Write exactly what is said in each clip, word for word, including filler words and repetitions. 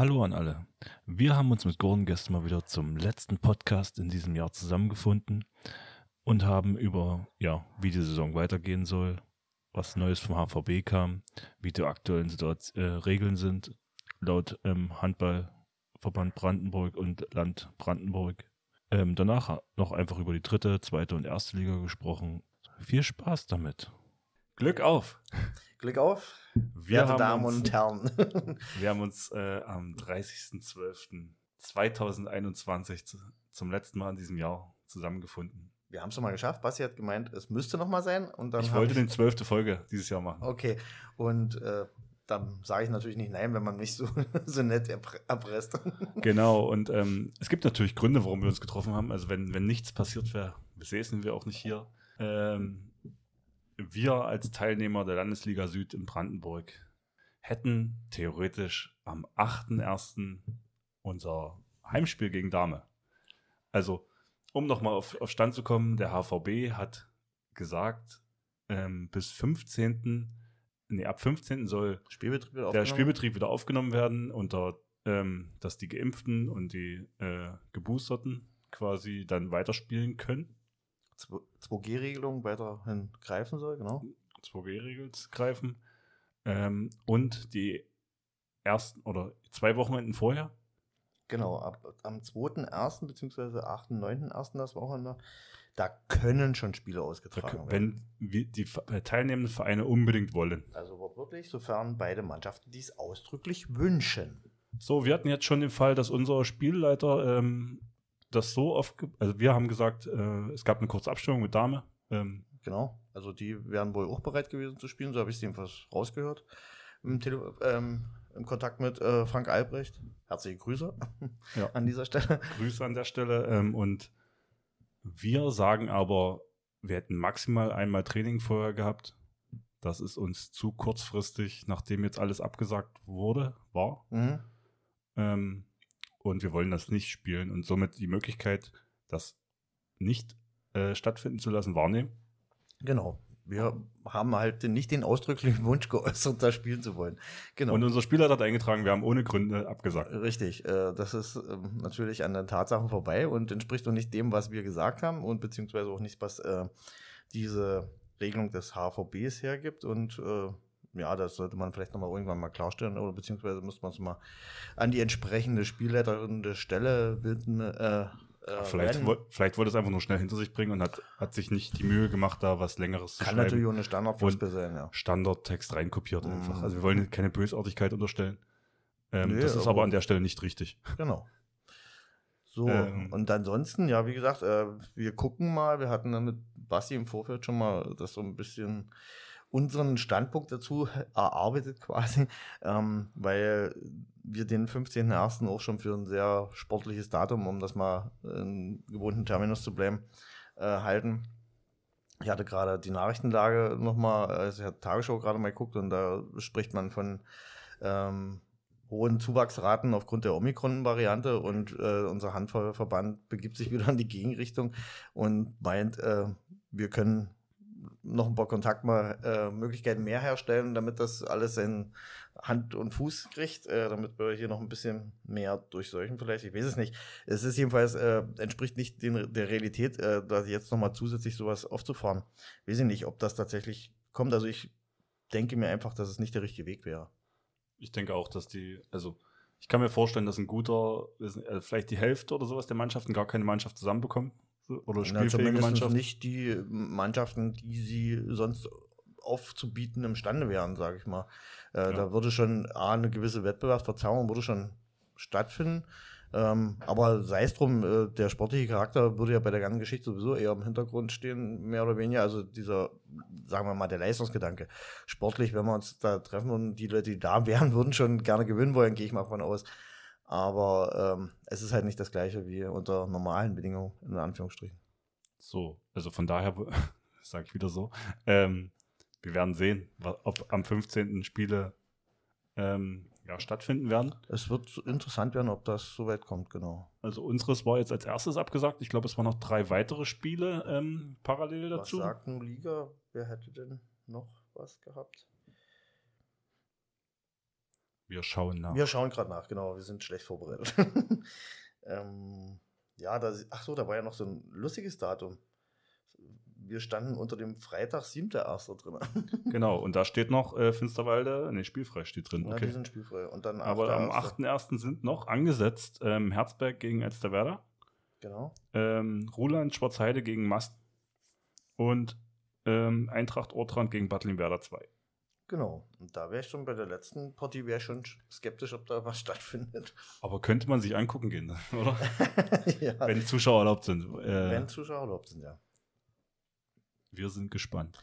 Hallo an alle. Wir haben uns mit Gordon gestern mal wieder zum letzten Podcast in diesem Jahr zusammengefunden und haben über, ja, wie die Saison weitergehen soll, was Neues vom H V B kam, wie die aktuellen Situation, äh, Regeln sind, laut ähm, Handballverband Brandenburg und Land Brandenburg. Ähm, danach noch einfach über die dritte, zweite und erste Liga gesprochen. Viel Spaß damit. Glück auf! Glück auf, wir haben Damen uns, und Herren. Wir haben uns äh, am dreißigsten zwölften zweitausendeinundzwanzig zu, zum letzten Mal in diesem Jahr zusammengefunden. Wir haben es schon mal geschafft. Basti hat gemeint, es müsste noch mal sein. Und dann ich wollte ich, die zwölfte Folge dieses Jahr machen. Okay, und äh, dann sage ich natürlich nicht nein, wenn man mich so, so nett erpresst. Genau, und ähm, es gibt natürlich Gründe, warum wir uns getroffen haben. Also wenn, wenn nichts passiert wäre, säßen wir auch nicht hier. Ähm, Wir als Teilnehmer der Landesliga Süd in Brandenburg hätten theoretisch am achten ersten unser Heimspiel gegen Dahme. Also, um nochmal auf, auf Stand zu kommen, der H V B hat gesagt, ähm, bis fünfzehnten. Nee, ab fünfzehnten soll Spielbetrieb der Spielbetrieb wieder aufgenommen werden, unter, ähm, dass die Geimpften und die äh, Geboosterten quasi dann weiterspielen können. zwei G Regelung weiterhin greifen soll, genau. zwei G Regeln greifen. Ähm, und die ersten oder zwei Wochenenden vorher? Genau, ab, am zweiten ersten bzw. achten neunten ersten das Wochenende, da können schon Spiele ausgetragen da, werden. Wenn die teilnehmenden Vereine unbedingt wollen. Also wirklich, sofern beide Mannschaften dies ausdrücklich wünschen. So, wir hatten jetzt schon den Fall, dass unser Spielleiter ähm, das so oft, ge- also wir haben gesagt, äh, es gab eine kurze Abstimmung mit Dahme. Ähm, genau, also die wären wohl auch bereit gewesen zu spielen, so habe ich es jedenfalls rausgehört. Im, Tele- ähm, im Kontakt mit äh, Frank Albrecht. Herzliche Grüße ja. an dieser Stelle. Grüße an der Stelle. Ähm, und wir sagen aber, wir hätten maximal einmal Training vorher gehabt. Das ist uns zu kurzfristig, nachdem jetzt alles abgesagt wurde, war. Mhm. Ähm, Und wir wollen das nicht spielen und somit die Möglichkeit, das nicht äh, stattfinden zu lassen, wahrnehmen. Genau. Wir haben halt nicht den ausdrücklichen Wunsch geäußert, das spielen zu wollen. Genau. Und unser Spieler hat eingetragen, wir haben ohne Gründe abgesagt. Richtig. Äh, das ist äh, natürlich an den Tatsachen vorbei und entspricht auch nicht dem, was wir gesagt haben und beziehungsweise auch nicht, was äh, diese Regelung des H V Bs hergibt und äh, ja, das sollte man vielleicht nochmal irgendwann mal klarstellen oder beziehungsweise müsste man es mal an die entsprechende Spielleiterin der Stelle bitten. Äh, äh, vielleicht, wo, vielleicht wollte es einfach nur schnell hinter sich bringen und hat, hat sich nicht die Mühe gemacht, da was Längeres zu schreiben. Kann natürlich auch eine Standardvorschrift sein, ja. Standardtext reinkopiert mhm. einfach. Also wir wollen keine Bösartigkeit unterstellen. Ähm, nee, das ist aber an der Stelle nicht richtig. Genau. So, ähm, und ansonsten, ja, wie gesagt, äh, wir gucken mal. Wir hatten dann mit Basti im Vorfeld schon mal das so ein bisschen unseren Standpunkt dazu erarbeitet quasi, ähm, weil wir den fünfzehnten ersten auch schon für ein sehr sportliches Datum, um das mal in gewohnten Terminus zu bleiben, äh, halten. Ich hatte gerade die Nachrichtenlage nochmal, also ich hatte Tagesschau gerade mal geguckt und da spricht man von ähm, hohen Zuwachsraten aufgrund der Omikron-Variante und äh, unser Handballverband begibt sich wieder in die Gegenrichtung und meint, äh, wir können noch ein paar Kontaktmöglichkeiten äh, mehr herstellen, damit das alles in Hand und Fuß kriegt, äh, damit wir hier noch ein bisschen mehr durchseuchen vielleicht, ich weiß es nicht. Es ist jedenfalls, äh, entspricht nicht den, der Realität, äh, da jetzt nochmal zusätzlich sowas aufzufahren. Weiß ich nicht, ob das tatsächlich kommt. Also ich denke mir einfach, dass es nicht der richtige Weg wäre. Ich denke auch, dass die, also ich kann mir vorstellen, dass ein guter, äh, vielleicht die Hälfte oder sowas der Mannschaften gar keine Mannschaft zusammenbekommen. Oder spielfähige ja, Mannschaften. Nicht die Mannschaften, die sie sonst aufzubieten imstande wären, sage ich mal. Äh, ja. Da würde schon A, eine gewisse Wettbewerbsverzerrung würde schon stattfinden. Ähm, aber sei es drum, äh, der sportliche Charakter würde ja bei der ganzen Geschichte sowieso eher im Hintergrund stehen, mehr oder weniger. Also dieser, sagen wir mal, der Leistungsgedanke. Sportlich, wenn wir uns da treffen und die Leute, die da wären, würden schon gerne gewinnen wollen, gehe ich mal davon aus. Aber ähm, es ist halt nicht das Gleiche wie unter normalen Bedingungen, in Anführungsstrichen. So, also von daher, sage ich wieder so, ähm, wir werden sehen, ob am fünfzehnten Spiele ähm, ja, stattfinden werden. Es wird interessant werden, ob das so weit kommt, genau. Also unseres war jetzt als erstes abgesagt. Ich glaube, es waren noch drei weitere Spiele ähm, parallel dazu. Was sagt nun Liga? Wer hätte denn noch was gehabt? Wir schauen nach. Wir schauen gerade nach, genau. Wir sind schlecht vorbereitet. ähm, ja, da, ach so, da war ja noch so ein lustiges Datum. Wir standen unter dem Freitag siebter erster drin. Genau, und da steht noch äh, Finsterwalde, nee, spielfrei steht drin. Ja, okay. Die sind spielfrei. Und dann aber am achter erster sind noch angesetzt ähm, Herzberg gegen Elsterwerda. Genau. Ähm, Ruhland, Schwarzheide gegen Mast und ähm, Eintracht Ortrand gegen Bad Liebenwerda zwei. Genau, und da wäre ich schon bei der letzten Partie wäre schon skeptisch, ob da was stattfindet. Aber könnte man sich angucken gehen, oder? Ja. Wenn Zuschauer erlaubt sind. Äh, Wenn Zuschauer erlaubt sind, ja. Wir sind gespannt.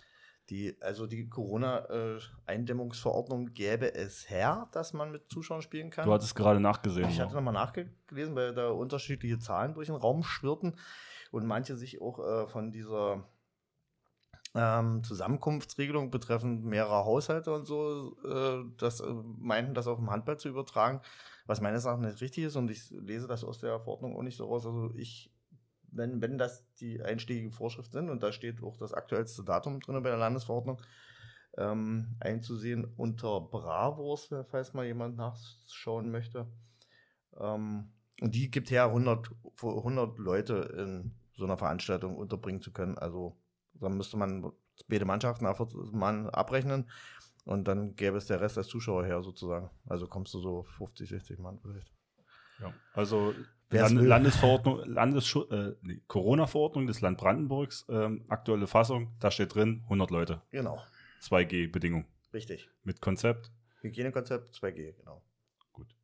Die, also die Corona-Eindämmungsverordnung gäbe es her, dass man mit Zuschauern spielen kann. Du hattest gerade nachgesehen. Ich hatte nochmal nachgelesen, weil da unterschiedliche Zahlen durch den Raum schwirrten und manche sich auch äh, von dieser... Ähm, Zusammenkunftsregelung betreffend mehrerer Haushalte und so, äh, das äh, meinten, das auf dem Handball zu übertragen, was meines Erachtens nicht richtig ist und ich lese das aus der Verordnung auch nicht so raus. Also ich, wenn, wenn das die einschlägigen Vorschriften sind und da steht auch das aktuellste Datum drin bei der Landesverordnung, ähm, einzusehen unter Bravos, falls mal jemand nachschauen möchte. Ähm, und die gibt her, hundert, hundert Leute in so einer Veranstaltung unterbringen zu können, also dann müsste man beide Mannschaften nach vierzig Mann abrechnen und dann gäbe es der Rest als Zuschauer her sozusagen. Also kommst du so fünfzig, sechzig Mann vielleicht. Ja, also Land, Landesverordnung, Landes, äh, nee, Corona-Verordnung des Land Brandenburgs, ähm, aktuelle Fassung, da steht drin hundert Leute. Genau. zwei G-Bedingung. Richtig. Mit Konzept. Hygienekonzept, zwei G, genau. Gut.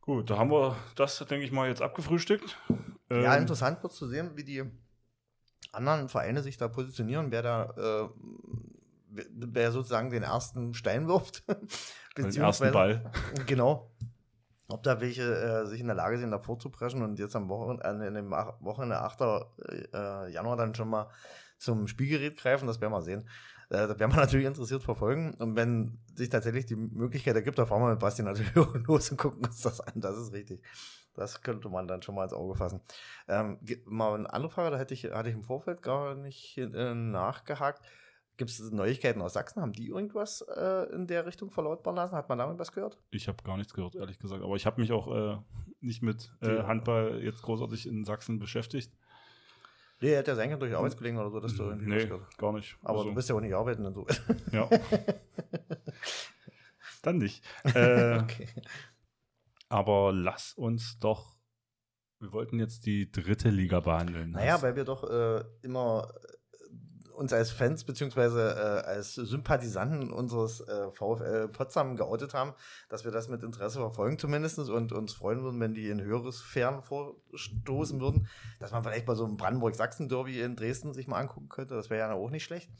Gut, da haben wir das, denke ich mal, jetzt abgefrühstückt. Ähm, ja, interessant wird zu sehen, wie die anderen Vereine sich da positionieren, wer da äh, wer sozusagen den ersten Stein wirft. Den ersten Ball. Genau. Ob da welche äh, sich in der Lage sind, da vorzupreschen und jetzt am Wochenende, in dem Wochenende achter Januar dann schon mal zum Spielgerät greifen, das werden wir sehen. Äh, das werden wir natürlich interessiert verfolgen und wenn sich tatsächlich die Möglichkeit ergibt, da fahren wir mit Basti natürlich los und gucken uns das an, das ist richtig. Das könnte man dann schon mal ins Auge fassen. Ähm, mal eine andere Frage, da hatte ich, hatte ich im Vorfeld gar nicht äh, nachgehakt. Gibt es Neuigkeiten aus Sachsen? Haben die irgendwas äh, in der Richtung verlautbaren lassen? Hat man damit was gehört? Ich habe gar nichts gehört, ehrlich gesagt. Aber ich habe mich auch äh, nicht mit äh, Handball jetzt großartig in Sachsen beschäftigt. Nee, hätte ja sein können durch Arbeitskollegen oder so, dass du irgendwie nee, was gar nicht. Aber also, du bist ja auch nicht arbeiten und so. Ja. Dann nicht. Äh, okay. Aber lass uns doch, wir wollten jetzt die dritte Liga behandeln. Naja, hast. Weil wir doch äh, immer äh, uns als Fans beziehungsweise äh, als Sympathisanten unseres äh, VfL Potsdam geoutet haben, dass wir das mit Interesse verfolgen zumindest und uns freuen würden, wenn die in höhere Sphären vorstoßen würden, dass man vielleicht mal so ein Brandenburg-Sachsen-Derby in Dresden sich mal angucken könnte, das wäre ja auch nicht schlecht.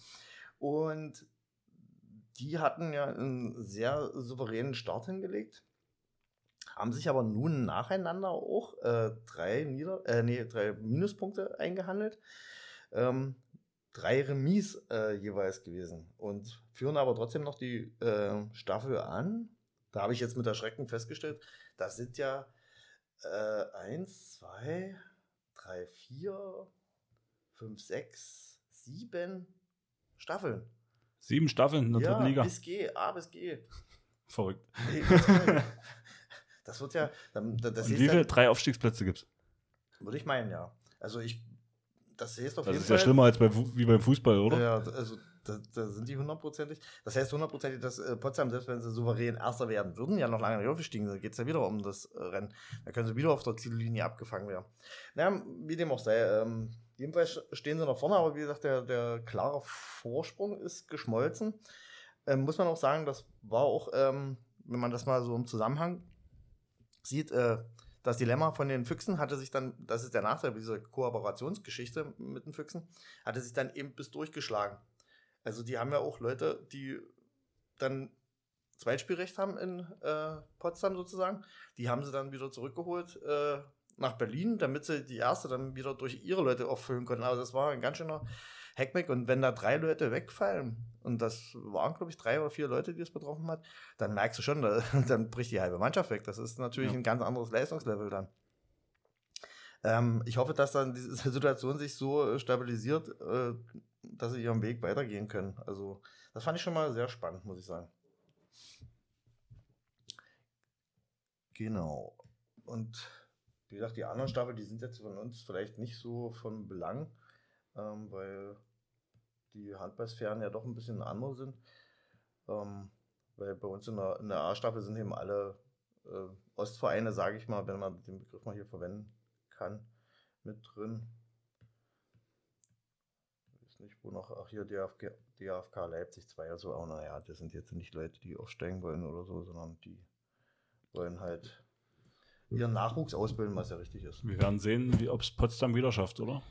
Und die hatten ja einen sehr souveränen Start hingelegt. Haben sich aber nun nacheinander auch äh, drei, Nieder- äh, nee, drei Minuspunkte eingehandelt. Ähm, drei Remis äh, jeweils gewesen. Und führen aber trotzdem noch die äh, Staffel an. Da habe ich jetzt mit Erschrecken festgestellt, das sind ja äh, eins, zwei, drei, vier, fünf, sechs, sieben Staffeln. Sieben Staffeln in der ja, dritten Liga. Bis G, A bis G. Verrückt. Nee, bis G. Das wird ja. Das und wie viele? Ja, drei Aufstiegsplätze gibt es? Würde ich meinen, ja. Also, ich. Das, heißt auf das jeden ist Fall, ja schlimmer als bei, wie beim Fußball, oder? Ja, also, da, da sind die hundertprozentig. Das heißt, hundertprozentig, dass äh, Potsdam, selbst wenn sie souverän Erster werden würden, ja noch lange nicht aufgestiegen sind, geht es ja wieder um das äh, Rennen. Da können sie wieder auf der Ziellinie abgefangen werden. Naja, wie dem auch sei. Ähm, jedenfalls stehen sie noch vorne, aber wie gesagt, der, der klare Vorsprung ist geschmolzen. Ähm, muss man auch sagen, das war auch, ähm, wenn man das mal so im Zusammenhang sieht, äh, das Dilemma von den Füchsen hatte sich dann, das ist der Nachteil dieser Kooperationsgeschichte mit den Füchsen, hatte sich dann eben bis durchgeschlagen. Also die haben ja auch Leute, die dann Zweitspielrecht haben in äh, Potsdam sozusagen, die haben sie dann wieder zurückgeholt äh, nach Berlin, damit sie die erste dann wieder durch ihre Leute auffüllen konnten. Also das war ein ganz schöner Heckmeck und wenn da drei Leute wegfallen, und das waren, glaube ich, drei oder vier Leute, die es betroffen hat, dann merkst du schon, da, dann bricht die halbe Mannschaft weg. Das ist natürlich ja. ein ganz anderes Leistungslevel dann. Ähm, ich hoffe, dass dann diese Situation sich so stabilisiert, äh, dass sie ihren Weg weitergehen können. Also das fand ich schon mal sehr spannend, muss ich sagen. Genau. Und wie gesagt, die anderen Stapel, die sind jetzt von uns vielleicht nicht so von Belang, ähm, weil die Handballsphären ja doch ein bisschen andere sind. Ähm, weil bei uns in der, in der A-Staffel sind eben alle äh, Ostvereine, sage ich mal, wenn man den Begriff mal hier verwenden kann, mit drin. Ich weiß nicht, wo noch, ach hier, D A F K, D A F K Leipzig zwei, also auch, naja, das sind jetzt nicht Leute, die aufsteigen wollen oder so, sondern die wollen halt ihren Nachwuchs ausbilden, was ja richtig ist. Wir werden sehen, ob es Potsdam wieder schafft, oder?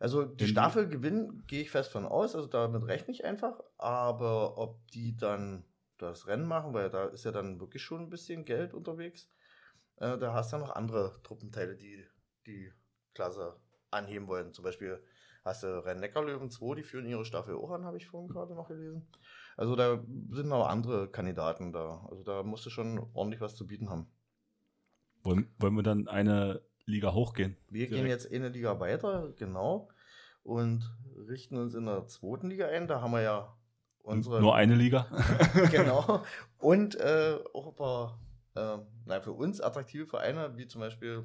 Also die Staffel gewinnen, gehe ich fest von aus, also damit rechne ich einfach, aber ob die dann das Rennen machen, weil da ist ja dann wirklich schon ein bisschen Geld unterwegs, äh, da hast du ja noch andere Truppenteile, die die Klasse anheben wollen. Zum Beispiel hast du Rhein-Neckar-Löwen zwei, die führen ihre Staffel auch an, habe ich vorhin gerade noch gelesen. Also da sind noch andere Kandidaten da, also da musst du schon ordentlich was zu bieten haben. Wollen, wollen wir dann eine Liga hochgehen? Wir direkt. Gehen jetzt eine Liga weiter, genau. Und richten uns in der zweiten Liga ein. Da haben wir ja unsere... Nur eine Liga. Genau. Und äh, auch ein paar äh, nein, für uns attraktive Vereine, wie zum Beispiel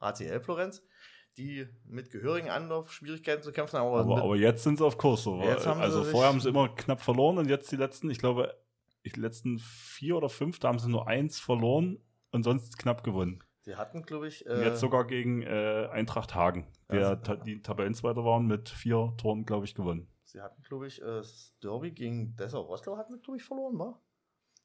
A C L Florenz, die mit gehörigen Anlaufschwierigkeiten zu kämpfen haben. Aber, aber, aber jetzt sind sie auf Kurs. So. Also vorher haben sie immer knapp verloren und jetzt die letzten, ich glaube, die letzten vier oder fünf, da haben sie nur eins verloren. Und sonst knapp gewonnen. Sie hatten, glaube ich... Äh, jetzt sogar gegen äh, Eintracht Hagen, der also, ta- die Tabellenzweiter waren, mit vier Toren, glaube ich, gewonnen. Sie hatten, glaube ich, äh, das Derby gegen Dessau-Roßlau hatten sie, glaube ich, verloren, war?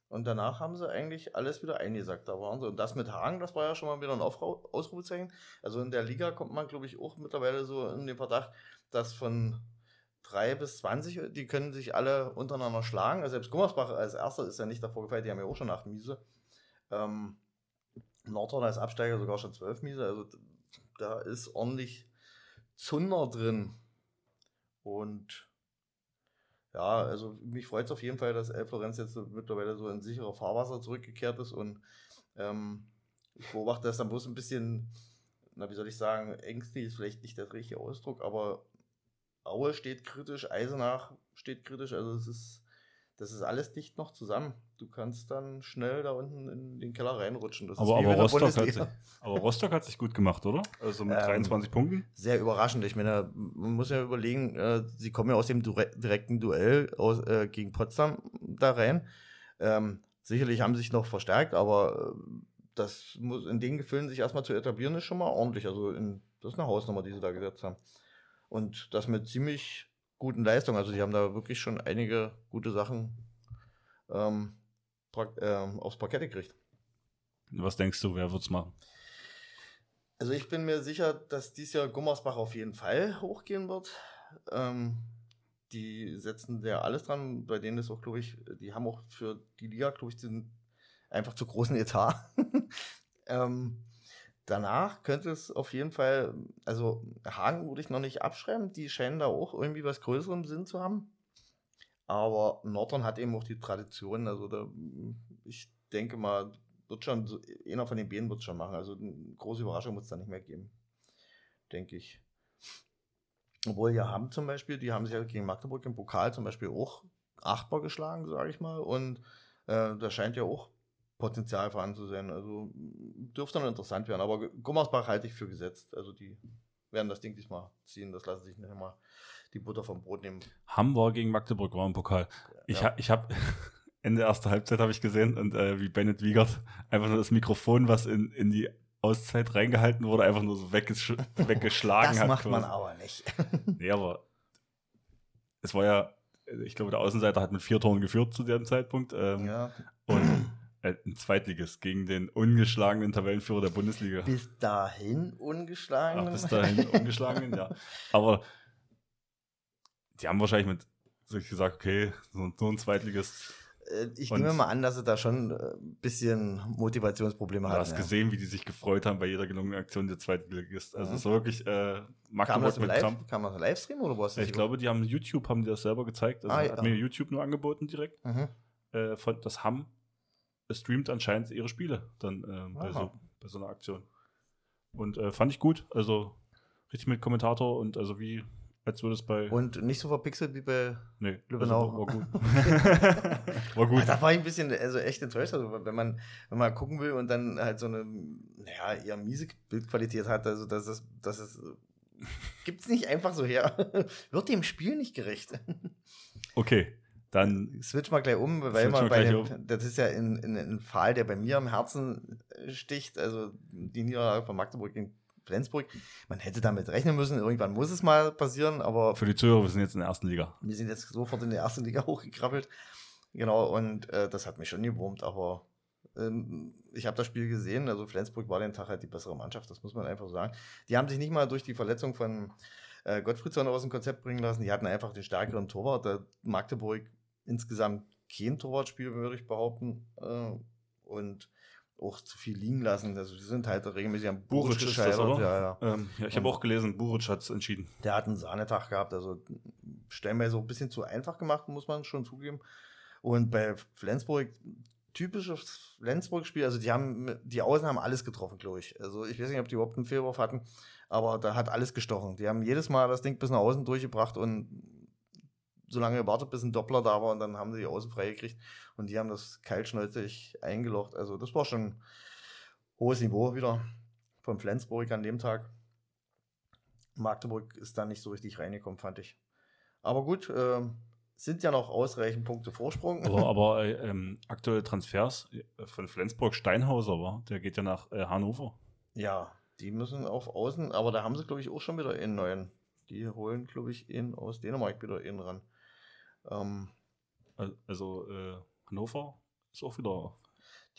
Und danach haben sie eigentlich alles wieder eingesackt. Da waren sie. Und das mit Hagen, das war ja schon mal wieder ein Aufra- Ausrufezeichen. Also in der Liga kommt man, glaube ich, auch mittlerweile so in den Verdacht, dass von drei bis zwanzig, die können sich alle untereinander schlagen. Also selbst Gummersbach als Erster ist ja nicht davor gefeit, die haben ja auch schon acht Miese. Ähm... Nordhorn als Absteiger sogar schon zwölf Miese, also da ist ordentlich Zunder drin. Und ja, also mich freut es auf jeden Fall, dass A C L Florenz jetzt mittlerweile so in sichere Fahrwasser zurückgekehrt ist und ähm, ich beobachte das dann bloß ein bisschen, na wie soll ich sagen, ängstlich ist vielleicht nicht der richtige Ausdruck, aber Aue steht kritisch, Eisenach steht kritisch, also es ist, das ist alles dicht noch zusammen. Du kannst dann schnell da unten in den Keller reinrutschen. Das aber, ist aber, Rostock hat sich, aber Rostock hat sich gut gemacht, oder? Also mit ähm, dreiundzwanzig Punkten. Sehr überraschend. Ich meine, man muss ja überlegen, äh, sie kommen ja aus dem du- direkten Duell aus, äh, gegen Potsdam da rein. Ähm, sicherlich haben sie sich noch verstärkt, aber äh, das muss in den Gefilden sich erstmal zu etablieren, ist schon mal ordentlich. Also in, das ist eine Hausnummer, die sie da gesetzt haben. Und das mit ziemlich guten Leistungen. Also die haben da wirklich schon einige gute Sachen ähm, aufs Parkett gekriegt. Was denkst du, wer wird's machen? Also ich bin mir sicher, dass dieses Jahr Gummersbach auf jeden Fall hochgehen wird. Ähm, die setzen ja alles dran, bei denen ist auch, glaube ich, die haben auch für die Liga, glaube ich, den einfach zu großen Etat. ähm, danach könnte es auf jeden Fall, also Hagen würde ich noch nicht abschreiben, die scheinen da auch irgendwie was Größeres im Sinn zu haben. Aber Nordhorn hat eben auch die Tradition, also da, ich denke mal, wird schon, einer von den Bären wird es schon machen, also eine große Überraschung wird es da nicht mehr geben, denke ich. Obwohl ja haben zum Beispiel, die haben sich ja gegen Magdeburg im Pokal zum Beispiel auch achtbar geschlagen, sage ich mal, und äh, da scheint ja auch Potenzial vorhanden zu sein, also dürfte noch interessant werden, aber Gummersbach halte ich für gesetzt, also die werden das Ding diesmal ziehen, das lassen sich nicht immer die Butter vom Brot nehmen. Hamburg gegen Magdeburg war im Pokal. Ich, ja. ha, ich habe Ende erster Halbzeit habe ich gesehen und äh, wie Bennett Wiegert einfach nur das Mikrofon, was in, in die Auszeit reingehalten wurde, einfach nur so weggesch- weggeschlagen das hat. Das macht quasi. Man aber nicht. Nee, aber es war ja, ich glaube, der Außenseiter hat mit vier Toren geführt zu dem Zeitpunkt. Ähm, ja. Und äh, ein Zweitligist gegen den ungeschlagenen Tabellenführer der Bundesliga. Bis dahin ungeschlagenen? Ja, bis dahin ungeschlagenen, ja. Aber die haben wahrscheinlich mit sich gesagt, okay, so ein Zweitligist. Ich und nehme mal an, dass sie da schon ein bisschen Motivationsprobleme hatten. Du hast ja gesehen, wie die sich gefreut haben bei jeder gelungenen Aktion der Zweitligist. Also mhm. es war wirklich äh, Magdeburg mit Kramp. Kam das im Livestream oder was? Ich glaube, die haben YouTube, haben die das selber gezeigt. Also ah, hat ja. mir YouTube nur angeboten direkt. Mhm. Äh, von, das Hamm streamt anscheinend ihre Spiele dann äh, bei, so, bei so einer Aktion. Und äh, fand ich gut. Also richtig mit Kommentator und also wie Als würde es bei. Und nicht so verpixelt wie bei nee, Lübbenau. Also war, war gut. war gut. Also da war ich ein bisschen also echt enttäuscht. Also wenn man, wenn man gucken will und dann halt so eine, naja, eher miese Bildqualität hat, also dass das, das ist, gibt's nicht einfach so her. Wird dem Spiel nicht gerecht. Okay. Dann switch mal gleich um, weil man bei dem, um. das ist ja ein, ein, ein Fall, der bei mir am Herzen sticht, also die Niederlage von Magdeburg gegen Flensburg. Man hätte damit rechnen müssen, irgendwann muss es mal passieren, aber... Für die Zuhörer, wir sind jetzt in der ersten Liga. Wir sind jetzt sofort in der ersten Liga hochgekrabbelt, genau, und äh, das hat mich schon gewurmt, aber ähm, ich habe das Spiel gesehen, also Flensburg war den Tag halt die bessere Mannschaft, das muss man einfach so sagen. Die haben sich nicht mal durch die Verletzung von äh, Gottfried Zorn aus dem Konzept bringen lassen, die hatten einfach den stärkeren Torwart, der Magdeburg insgesamt kein Torwartspiel, würde ich behaupten, äh, und auch zu viel liegen lassen. Also die sind halt regelmäßig am Buritsch gescheitert. Ja, ja. Ähm, ja, ich habe auch gelesen, Buritsch hat es entschieden. Der hat einen Sahnetag gehabt, also stellenweise so ein bisschen zu einfach gemacht, muss man schon zugeben. Und bei Flensburg, typisches Flensburg-Spiel, also die haben, die Außen haben alles getroffen, glaube ich. Also ich weiß nicht, ob die überhaupt einen Fehlwurf hatten, aber da hat alles gestochen. Die haben jedes Mal das Ding bis nach außen durchgebracht und so lange gewartet, bis ein Doppler da war und dann haben sie die Außen frei gekriegt und die haben das kaltschnäuzig eingelocht. Also das war schon hohes Niveau wieder von Flensburg an dem Tag. Magdeburg ist da nicht so richtig reingekommen, fand ich. Aber gut, äh, sind ja noch ausreichend Punkte Vorsprung. Also, aber äh, ähm, aktuelle Transfers von Flensburg, Steinhauser war, der geht ja nach äh, Hannover. Ja, die müssen auf Außen, aber da haben sie, glaube ich, auch schon wieder einen neuen. Die holen, glaube ich, ihn aus Dänemark wieder einen ran. Ähm, also äh, Hannover ist auch wieder...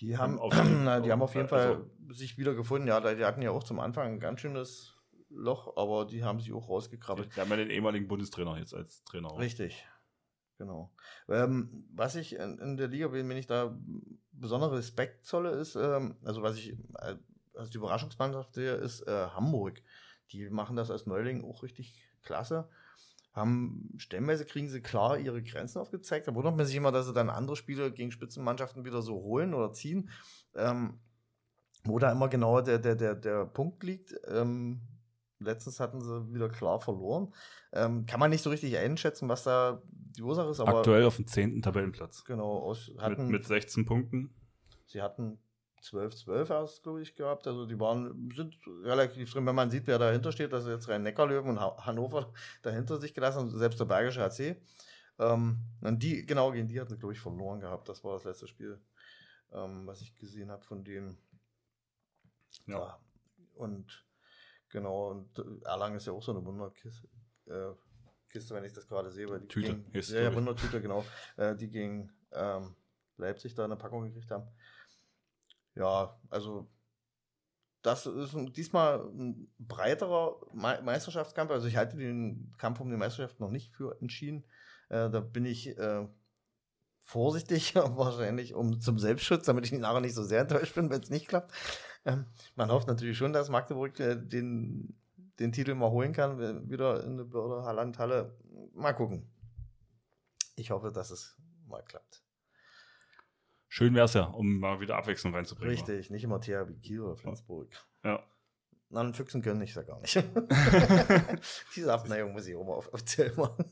Die haben, auf, na, die haben auf jeden Fall also, sich wieder gefunden. Ja, die hatten ja auch zum Anfang ein ganz schönes Loch, aber die haben sich auch rausgekrabbelt. Die, die haben ja den ehemaligen Bundestrainer jetzt als Trainer. Richtig, genau. Ähm, was ich in, in der Liga, wenn ich da besonderen Respekt zolle, ist, ähm, also was ich äh, als die Überraschungsmannschaft sehe, ist äh, Hamburg. Die machen das als Neuling auch richtig klasse. Haben, stellenweise kriegen sie klar ihre Grenzen aufgezeigt. Da wundert man sich immer, dass sie dann andere Spiele gegen Spitzenmannschaften wieder so holen oder ziehen. Ähm, wo da immer genau der, der, der, der Punkt liegt. Ähm, letztens hatten sie wieder klar verloren. Ähm, kann man nicht so richtig einschätzen, was da die Ursache ist. Aber aktuell auf dem zehnten Tabellenplatz. Genau. Aus, hatten, mit, mit sechzehn Punkten. Sie hatten zwölf zwölf erst, glaube ich, gehabt. Also die waren, sind relativ drin, wenn man sieht, wer dahinter steht, dass jetzt Rhein-Neckar-Löwen und ha- Hannover dahinter sich gelassen haben, selbst der Bergische H C. Ähm, und die, genau, gegen die hatten sie, glaube ich, verloren gehabt. Das war das letzte Spiel, ähm, was ich gesehen habe von denen. Ja. ja. Und genau, und Erlangen ist ja auch so eine Wunderkiste, äh, Kiste, wenn ich das gerade sehe. Weil die Tüte. Gegen, ist, ja, ja, Wundertüte, genau. Äh, die gegen ähm, Leipzig da eine Packung gekriegt haben. Ja, also das ist diesmal ein breiterer Meisterschaftskampf. Also ich halte den Kampf um die Meisterschaft noch nicht für entschieden. Äh, da bin ich äh, vorsichtig wahrscheinlich um zum Selbstschutz, damit ich nachher nicht so sehr enttäuscht bin, wenn es nicht klappt. Ähm, man hofft natürlich schon, dass Magdeburg äh, den, den Titel mal holen kann, wieder in der Börde-Halland-Halle. Mal gucken. Ich hoffe, dass es mal klappt. Schön wäre es ja, um mal wieder Abwechslung reinzubringen. Richtig, nicht immer T H W Kiel oder Flensburg. Ja. Na, den Füchsen gönne ich ja gar nicht. Diese Abneigung muss ich auch mal offiziell machen.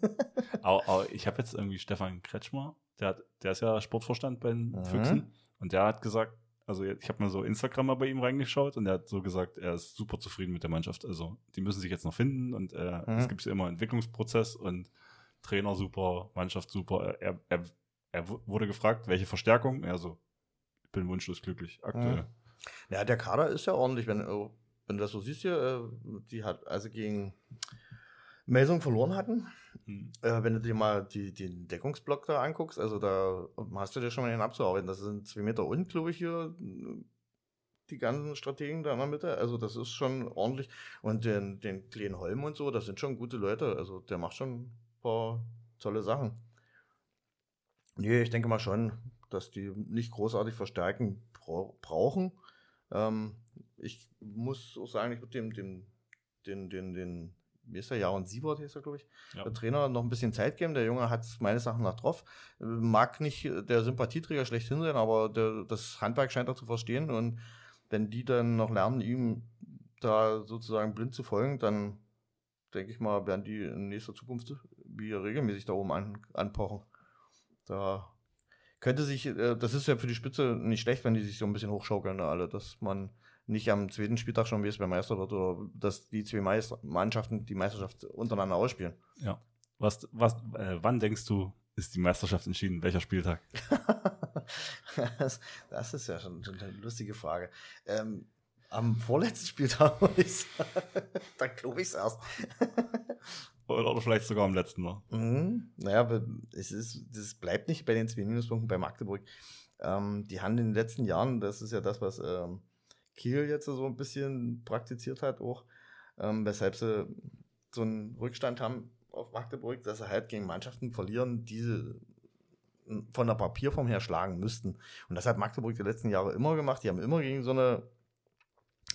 aber, aber ich habe jetzt irgendwie Stefan Kretschmer, der, hat, der ist ja Sportvorstand bei den mhm. Füchsen und der hat gesagt, also ich habe mal so Instagram mal bei ihm reingeschaut und der hat so gesagt, er ist super zufrieden mit der Mannschaft. Also die müssen sich jetzt noch finden und äh, mhm. es gibt ja immer einen Entwicklungsprozess und Trainer super, Mannschaft super, er, er Er wurde gefragt, welche Verstärkung? Er so, ich bin wunschlos glücklich aktuell. Ja, der Kader ist ja ordentlich. Wenn, wenn du das so siehst hier, die hat also gegen Melsung verloren hatten. Hm. Wenn du dir mal die, den Deckungsblock da anguckst, also da hast du dir schon mal den abzuarbeiten. Das sind zwei Meter unten, glaube ich, hier die ganzen Strategen da in der Mitte. Also das ist schon ordentlich. Und den, den kleinen Holm und so, das sind schon gute Leute. Also der macht schon ein paar tolle Sachen. Nee, ich denke mal schon, dass die nicht großartig verstärken bra- brauchen. Ähm, ich muss auch sagen, ich würde dem, dem, den, den, den, wie ist der, Jaron Siebert, hieß er, glaube ich, ja. der Trainer noch ein bisschen Zeit geben. Der Junge hat es meines Erachtens nach drauf. Mag nicht der Sympathieträger schlechthin sein, aber der, das Handwerk scheint er zu verstehen. Und wenn die dann noch lernen, ihm da sozusagen blind zu folgen, dann denke ich mal, werden die in nächster Zukunft wieder regelmäßig da oben an, anpochen. Da könnte sich, äh, das ist ja für die Spitze nicht schlecht, wenn die sich so ein bisschen hochschaukeln da alle, dass man nicht am zweiten Spieltag schon weiß, wer Meister wird oder dass die zwei Meister- Mannschaften die Meisterschaft untereinander ausspielen. Ja. Was, was, äh, wann denkst du, ist die Meisterschaft entschieden? Welcher Spieltag? das, das ist ja schon, schon eine lustige Frage. Ähm, am vorletzten Spieltag, würde ich sagen. Dann glaube ich es erst. oder, oder vielleicht sogar am letzten Mal. Mhm. Naja, es ist, das bleibt nicht bei den zwei Minuspunkten bei Magdeburg. Ähm, die haben in den letzten Jahren, das ist ja das, was ähm, Kiel jetzt so ein bisschen praktiziert hat auch, ähm, weshalb sie so einen Rückstand haben auf Magdeburg, dass sie halt gegen Mannschaften verlieren, die sie von der Papierform her schlagen müssten. Und das hat Magdeburg die letzten Jahre immer gemacht. Die haben immer gegen so eine,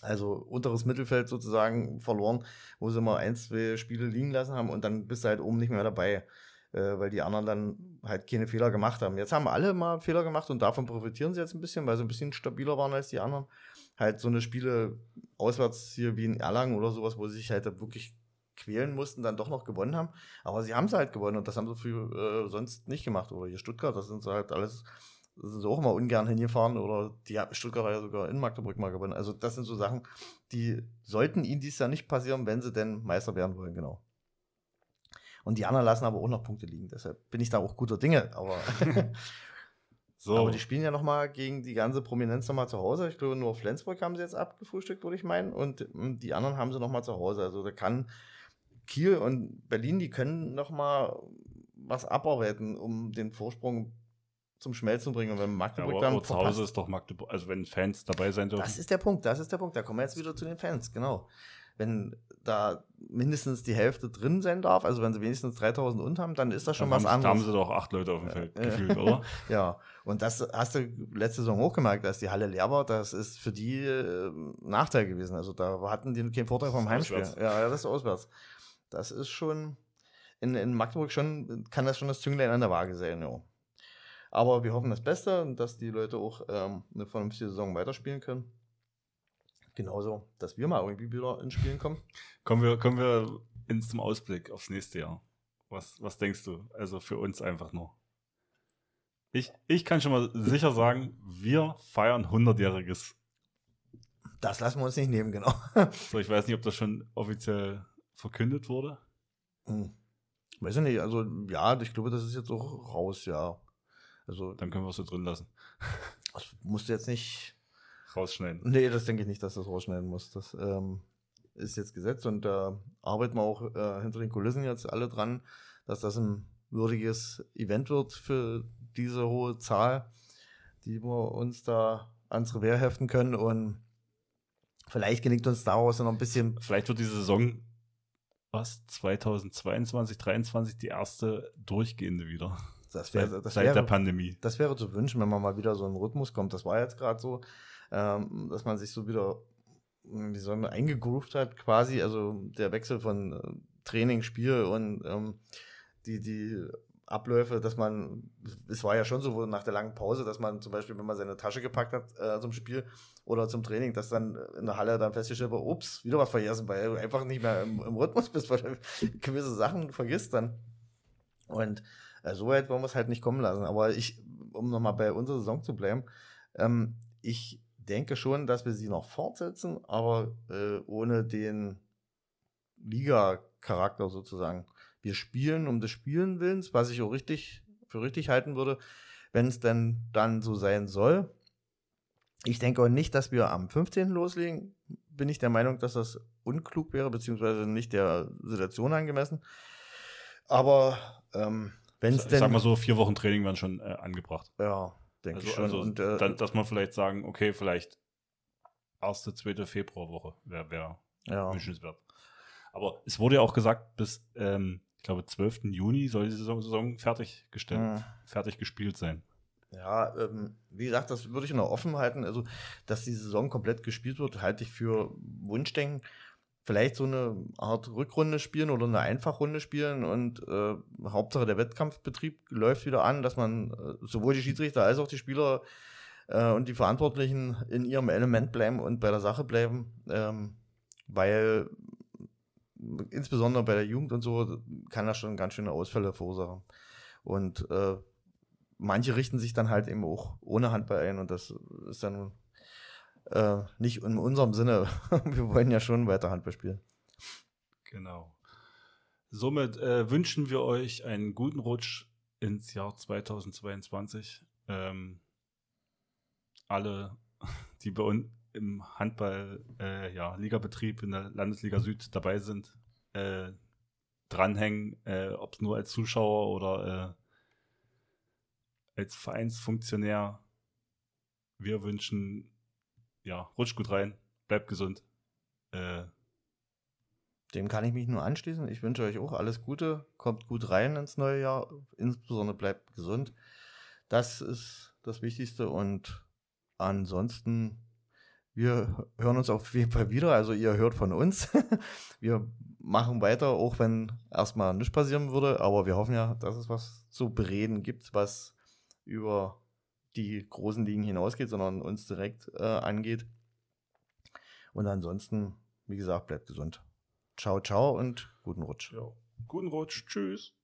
also unteres Mittelfeld sozusagen verloren, wo sie mal ein, zwei Spiele liegen lassen haben und dann bist du halt oben nicht mehr dabei, äh, weil die anderen dann halt keine Fehler gemacht haben. Jetzt haben alle mal Fehler gemacht und davon profitieren sie jetzt ein bisschen, weil sie ein bisschen stabiler waren als die anderen. Halt so eine Spiele auswärts hier wie in Erlangen oder sowas, wo sie sich halt wirklich quälen mussten, dann doch noch gewonnen haben. Aber sie haben es halt gewonnen und das haben sie für, äh, sonst nicht gemacht. Oder hier Stuttgart, das sind sie halt alles, das sind sie auch mal ungern hingefahren. Oder die Stuttgart hat ja sogar in Magdeburg mal gewonnen. Also das sind so Sachen, die sollten ihnen dieses Jahr nicht passieren, wenn sie denn Meister werden wollen, genau. Und die anderen lassen aber auch noch Punkte liegen. Deshalb bin ich da auch guter Dinge. Aber, so. aber die spielen ja nochmal gegen die ganze Prominenz nochmal zu Hause. Ich glaube, nur Flensburg haben sie jetzt abgefrühstückt, würde ich meinen. Und die anderen haben sie nochmal zu Hause. Also da kann Kiel und Berlin, die können nochmal was abarbeiten, um den Vorsprung zum Schmelzen zu bringen. Und wenn Magdeburg ja, aber dann zu Hause ist doch Magdeburg, also wenn Fans dabei sein dürfen. Das ist der Punkt, das ist der Punkt. Da kommen wir jetzt wieder zu den Fans, genau. Wenn da mindestens die Hälfte drin sein darf, also wenn sie wenigstens dreitausend und haben, dann ist das schon dann was haben, anderes. Da haben sie doch acht Leute auf dem Feld gefühlt, oder? Ja, und das hast du letzte Saison auch gemerkt, dass die Halle leer war, das ist für die äh, ein Nachteil gewesen. Also da hatten die keinen Vorteil vom Heimspiel. Auswärts. Ja, das ist auswärts. Das ist schon, in, in Magdeburg schon, kann das schon das Zünglein an der Waage sein, ja. Aber wir hoffen das Beste, dass die Leute auch ähm, eine vernünftige Saison weiterspielen können. Genauso, dass wir mal irgendwie wieder ins Spielen kommen. Kommen wir, kommen wir ins zum Ausblick aufs nächste Jahr. Was, was denkst du? Also für uns einfach nur. Ich, ich kann schon mal sicher sagen, wir feiern hundertjähriges. Das lassen wir uns nicht nehmen, genau. So, ich weiß nicht, ob das schon offiziell verkündet wurde? Hm. Weiß ich nicht, also ja, ich glaube, das ist jetzt auch raus, ja. Also, dann können wir es so drin lassen. Das musst du jetzt nicht rausschneiden. Nee, das denke ich nicht, dass du es rausschneiden musst. Das ähm, ist jetzt gesetzt und da äh, arbeiten wir auch äh, hinter den Kulissen jetzt alle dran, dass das ein würdiges Event wird für diese hohe Zahl, die wir uns da ans Revier heften können und vielleicht gelingt uns daraus noch ein bisschen. Vielleicht wird die Saison was? zweitausendzweiundzwanzig, dreiundzwanzig die erste durchgehende wieder. Das wär, das Seit wäre, der Pandemie. Das wäre zu wünschen, wenn man mal wieder so in den Rhythmus kommt. Das war jetzt gerade so, ähm, dass man sich so wieder, wie soll man, eingegroovt hat quasi. Also der Wechsel von äh, Training, Spiel und ähm, die, die Abläufe, dass man, es war ja schon so nach der langen Pause, dass man zum Beispiel, wenn man seine Tasche gepackt hat äh, zum Spiel oder zum Training, dass dann in der Halle dann festgestellt wird, ups, wieder was vergessen, weil du einfach nicht mehr im, im Rhythmus bist, weil du gewisse Sachen vergisst dann. Und äh, so weit wollen wir es halt nicht kommen lassen. Aber ich, um nochmal bei unserer Saison zu bleiben, ähm, ich denke schon, dass wir sie noch fortsetzen, aber äh, ohne den Liga-Charakter sozusagen. Wir spielen um des Spielen Willens, was ich auch richtig für richtig halten würde, wenn es denn dann so sein soll. Ich denke auch nicht, dass wir am fünfzehnten loslegen. Bin ich der Meinung, dass das unklug wäre, beziehungsweise nicht der Situation angemessen. Aber ähm, wenn es denn... Sag mal so, vier Wochen Training wären schon äh, angebracht. Ja, denke also, ich schon. Also, und, äh, dann, dass man vielleicht sagen, okay, vielleicht erste, zweite Februarwoche wäre wär ja. wünschenswert. Aber es wurde ja auch gesagt, bis... Ähm, ich glaube, zwölften Juni soll die Saison, Saison fertiggestellt, ja. fertig gespielt sein. Ja, ähm, wie gesagt, das würde ich noch offen halten. Also, dass die Saison komplett gespielt wird, halte ich für Wunschdenken. Vielleicht so eine Art Rückrunde spielen oder eine Einfachrunde spielen und äh, Hauptsache der Wettkampfbetrieb läuft wieder an, dass man äh, sowohl die Schiedsrichter als auch die Spieler äh, und die Verantwortlichen in ihrem Element bleiben und bei der Sache bleiben, ähm, weil insbesondere bei der Jugend und so, kann das schon ganz schöne Ausfälle verursachen. Und äh, manche richten sich dann halt eben auch ohne Handball ein und das ist dann äh, nicht in unserem Sinne. Wir wollen ja schon weiter Handball spielen. Genau. Somit äh, wünschen wir euch einen guten Rutsch ins Jahr zweitausendzweiundzwanzig. Ähm, alle, die bei uns im Handball, äh, ja, Ligabetrieb in der Landesliga Süd dabei sind, äh, dranhängen, äh, ob es nur als Zuschauer oder äh, als Vereinsfunktionär. Wir wünschen, ja, rutscht gut rein, bleibt gesund. Äh, Dem kann ich mich nur anschließen. Ich wünsche euch auch alles Gute. Kommt gut rein ins neue Jahr. Insbesondere bleibt gesund. Das ist das Wichtigste. Und ansonsten, wir hören uns auf jeden Fall wieder. Also ihr hört von uns. Wir machen weiter, auch wenn erstmal nichts passieren würde. Aber wir hoffen ja, dass es was zu bereden gibt, was über die großen Ligen hinausgeht, sondern uns direkt äh, angeht. Und ansonsten, wie gesagt, bleibt gesund. Ciao, ciao und guten Rutsch. Ja. Guten Rutsch, tschüss.